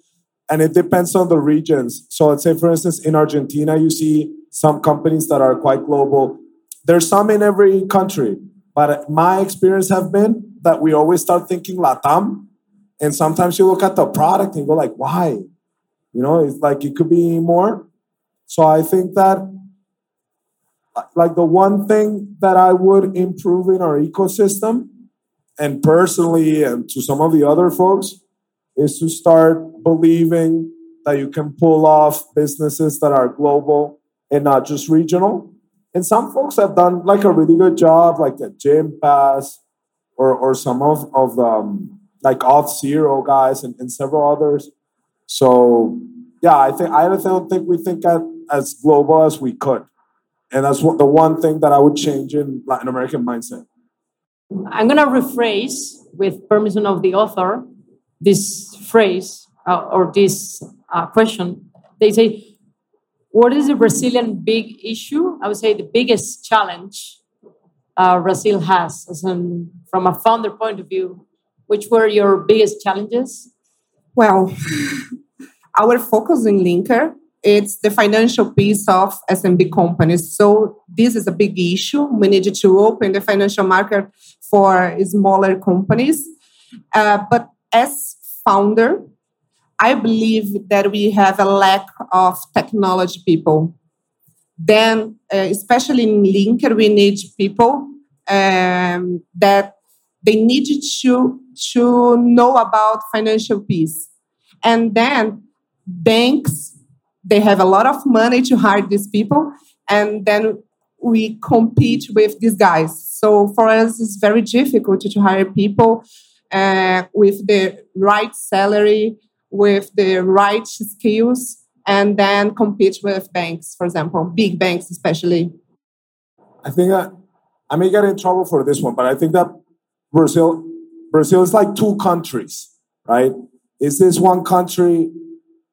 And it depends on the regions. So let's say, for instance, in Argentina, you see some companies that are quite global. There's some in every country. But my experience have been that we always start thinking Latam. And sometimes you look at the product and go like, why? You know, it's like it could be more. So I think that like the one thing that I would improve in our ecosystem and personally and to some of the other folks is to start believing that you can pull off businesses that are global and not just regional. And some folks have done like a really good job, like the Gym Pass or some of the like Off Zero guys and several others. So yeah, I don't think we think as global as we could. And that's the one thing that I would change in Latin American mindset. I'm going to rephrase, with permission of the author, this phrase or this question. They say, what is the Brazilian big issue? I would say the biggest challenge Brazil has, as in, from a founder point of view. Which were your biggest challenges? Well, our focus in Linker, it's the financial piece of SMB companies. So this is a big issue. We needed to open the financial market for smaller companies. But as founder, I believe that we have a lack of technology people. Then, especially in Linker, we need people that they need to know about financial piece. And then banks, they have a lot of money to hire these people, and then we compete with these guys. So for us, it's very difficult to hire people with the right salary, with the right skills, and then compete with banks, for example, big banks especially. I think I may get in trouble for this one, but I think that Brazil is like two countries, right? It's this one country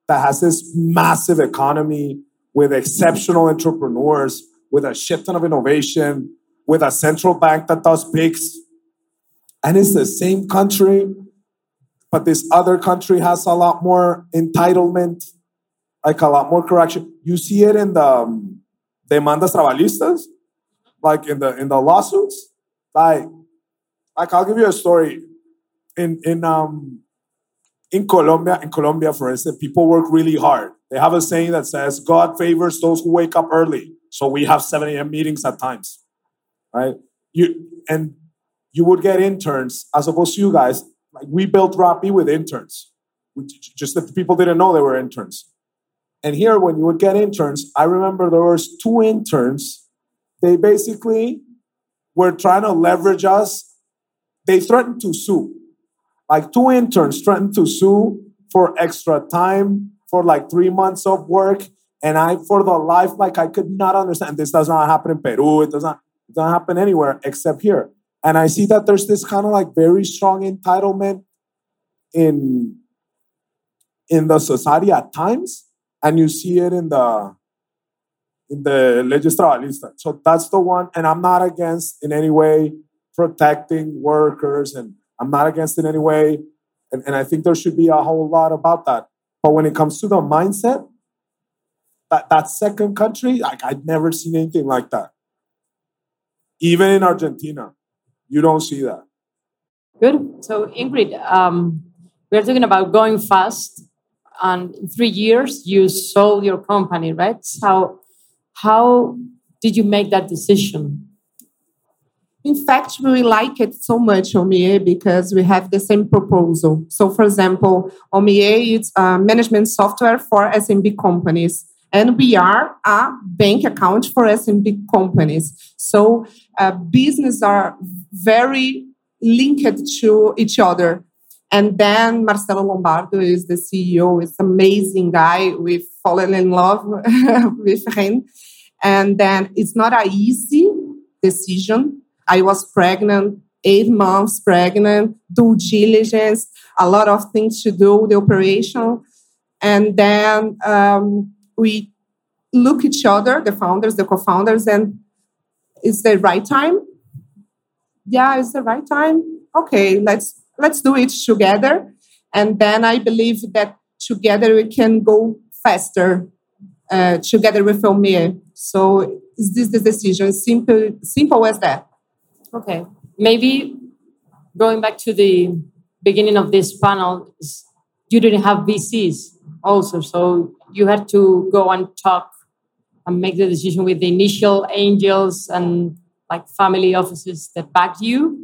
that has this massive economy with exceptional entrepreneurs, with a shit ton of innovation, with a central bank that does picks. And it's the same country, but this other country has a lot more entitlement, like a lot more corruption. You see it in the demandas trabalhistas, like in the lawsuits. Like I'll give you a story. In Colombia, for instance, people work really hard. They have a saying that says, God favors those who wake up early. So we have 7 a.m. meetings at times, right? You would get interns, as opposed to you guys. Like, we built Rappi with interns. Just that people didn't know they were interns. And here, when you would get interns, I remember there was 2 interns. They basically were trying to leverage us. They threatened to sue. Like 2 interns threatened to sue for extra time, for like 3 months of work. And I, for the life, like I could not understand. This does not happen in Peru. It doesn't happen anywhere except here. And I see that there's this kind of like very strong entitlement in the society at times. And you see it in the leyes trabalhistas. So that's the one. And I'm not against in any way protecting workers, and I'm not against it in any way. And I think there should be a whole lot about that. But when it comes to the mindset, that second country, like I've never seen anything like that. Even in Argentina, you don't see that. Good. So Ingrid, we're talking about going fast. And in 3 years, you sold your company, right? So how did you make that decision? In fact, we like it so much, Omie, because we have the same proposal. So, for example, Omie is management software for SMB companies. And we are a bank account for SMB companies. So, businesses are very linked to each other. And then Marcelo Lombardo is the CEO. It's an amazing guy. We've fallen in love with him. And then it's not an easy decision. I was pregnant, 8 months pregnant, due diligence, a lot of things to do, the operation. And then we look each other, the founders, the co-founders, and is the right time? Yeah, it's the right time. Okay, let's do it together. And then I believe that together we can go faster, together with Omie. So is this the decision? Simple as that. Okay. Maybe going back to the beginning of this panel, you didn't have VCs also. So you had to go and talk and make the decision with the initial angels and like family offices that backed you.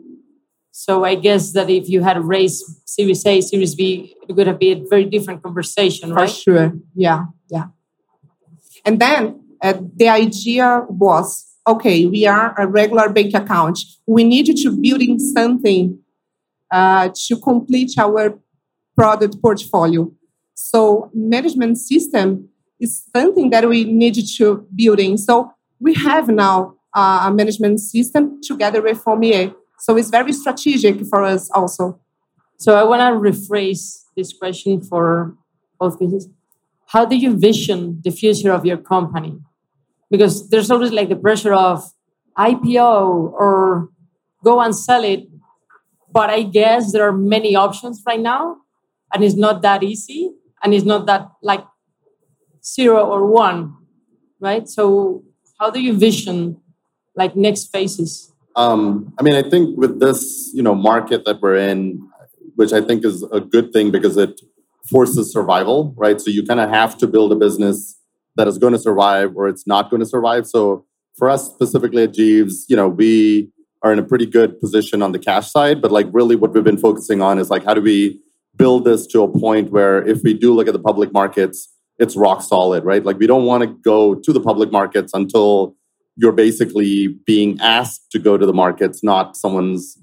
So I guess that if you had raised Series A, Series B, it would have been a very different conversation, right? For sure. Yeah. And then the idea was, okay, we are a regular bank account. We need to build in something to complete our product portfolio. So management system is something that we need to build in. So we have now a management system together with Omie. So it's very strategic for us also. So I want to rephrase this question for both cases. How do you envision the future of your company? Because there's always like the pressure of IPO or go and sell it. But I guess there are many options right now. And it's not that easy. And it's not that like zero or one, right? So how do you envision like next phases? I think with this, market that we're in, which I think is a good thing because it forces survival, right? So you kind of have to build a business that is going to survive or it's not going to survive. So for us specifically at Jeeves, we are in a pretty good position on the cash side, but like really what we've been focusing on is like, how do we build this to a point where if we do look at the public markets, it's rock solid, right? Like we don't want to go to the public markets until you're basically being asked to go to the markets, not someone's,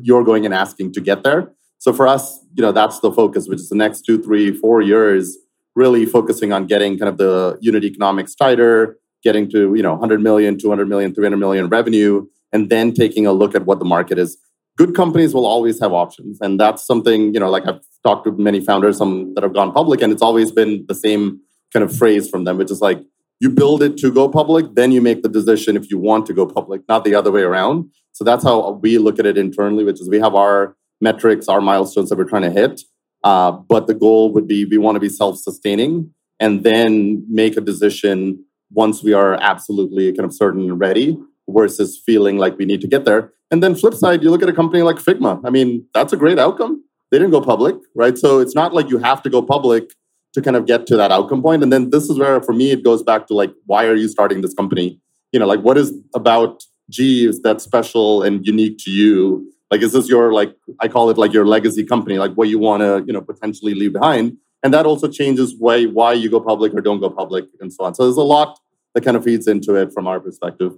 you're going and asking to get there. So for us, that's the focus, which is the next 2, 3, 4 years, really focusing on getting kind of the unit economics tighter, getting to, 100 million, 200 million, 300 million revenue, and then taking a look at what the market is. Good companies will always have options. And that's something, like I've talked to many founders, some that have gone public, and it's always been the same kind of phrase from them, which is like, you build it to go public, then you make the decision if you want to go public, not the other way around. So that's how we look at it internally, which is we have our metrics, our milestones that we're trying to hit. But the goal would be we want to be self-sustaining and then make a decision once we are absolutely kind of certain and ready versus feeling like we need to get there. And then flip side, you look at a company like Figma. That's a great outcome. They didn't go public, right? So it's not like you have to go public to kind of get to that outcome point. And then this is where, for me, it goes back to like, why are you starting this company? What is about Jeeves that's special and unique to you? Like, is this your, like, I call it like your legacy company, like what you want to, potentially leave behind? And that also changes why you go public or don't go public and so on. So there's a lot that kind of feeds into it from our perspective.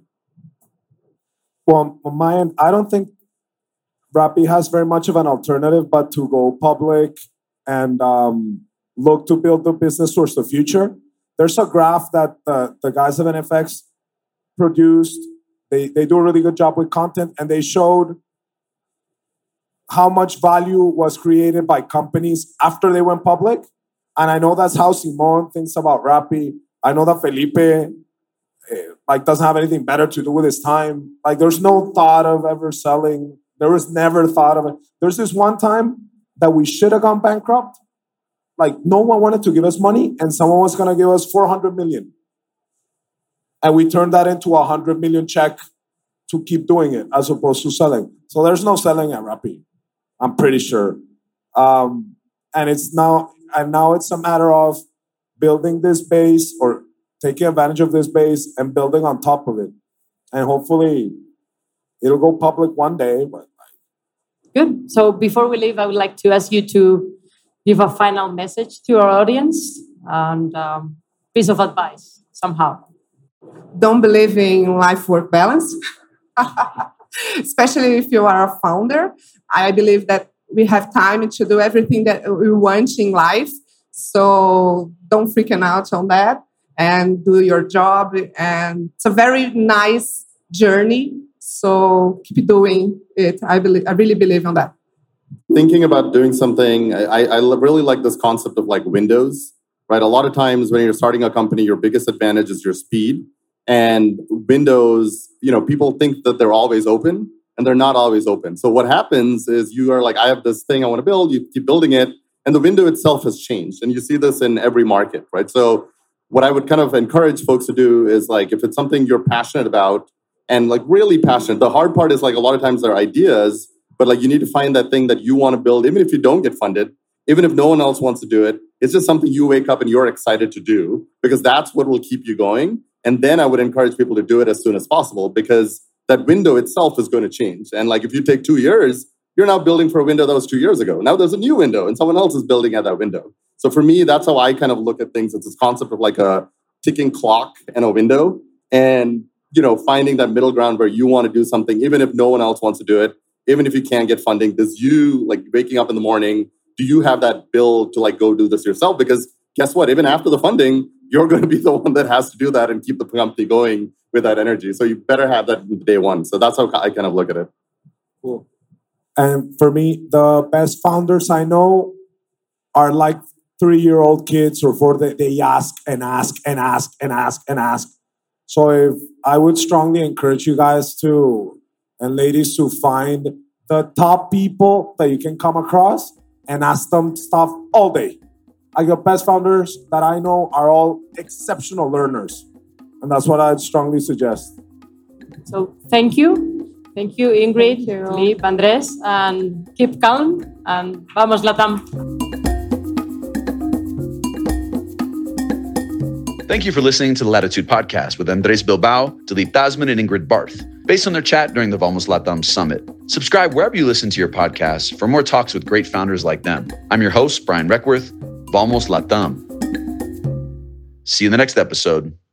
Well, on my end, I don't think Rappi has very much of an alternative but to go public and, look to build the business towards the future. There's a graph that the guys of NFX produced. They do a really good job with content, and they showed how much value was created by companies after they went public. And I know that's how Simon thinks about Rappi. I know that Felipe doesn't have anything better to do with his time. Like, there's no thought of ever selling. There was never thought of it. There's this one time that we should have gone bankrupt. Like, no one wanted to give us money, and someone was going to give us 400 million. And we turned that into a 100 million check to keep doing it as opposed to selling. So there's no selling at Rappi, I'm pretty sure. And now it's a matter of building this base or taking advantage of this base and building on top of it. And hopefully it'll go public one day. But... Good. So before we leave, I would like to ask you to give a final message to our audience and piece of advice somehow. Don't believe in life-work balance, especially if you are a founder. I believe that we have time to do everything that we want in life. So don't freak out on that and do your job. And it's a very nice journey. So keep doing it. I really believe on that. Thinking about doing something, I really like this concept of like windows, right? A lot of times when you're starting a company, your biggest advantage is your speed. And windows, people think that they're always open and they're not always open. So what happens is you are like, I have this thing I want to build. You keep building it. And the window itself has changed. And you see this in every market, right? So what I would kind of encourage folks to do is like, if it's something you're passionate about and like really passionate, the hard part is like a lot of times there are ideas, but like you need to find that thing that you want to build, even if you don't get funded, even if no one else wants to do it. It's just something you wake up and you're excited to do because that's what will keep you going. And then I would encourage people to do it as soon as possible because that window itself is going to change. And like if you take 2 years, you're now building for a window that was 2 years ago. Now there's a new window and someone else is building at that window. So for me, that's how I kind of look at things. It's this concept of like a ticking clock and a window and, you know, finding that middle ground where you want to do something, even if no one else wants to do it, even if you can't get funding. Does you like waking up in the morning, do you have that build to like go do this yourself? Because guess what? Even after the funding, you're going to be the one that has to do that and keep the company going with that energy. So you better have that day one. So that's how I kind of look at it. Cool. And for me, the best founders I know are like 3-year-old kids or 4. They ask and ask and ask and ask and ask. So if I would strongly encourage you guys to, and ladies, to find the top people that you can come across and ask them stuff all day. Like the best founders that I know are all exceptional learners. And that's what I'd strongly suggest. So thank you. Thank you, Ingrid, Dileep, Andres, and keep calm and Vamos Latam. Thank you for listening to the Latitude Podcast with Andres Bilbao, Dileep Dasman, and Ingrid Barth, based on their chat during the Vamos Latam Summit. Subscribe wherever you listen to your podcasts for more talks with great founders like them. I'm your host, Brian Reckworth. Vamos Latam. See you in the next episode.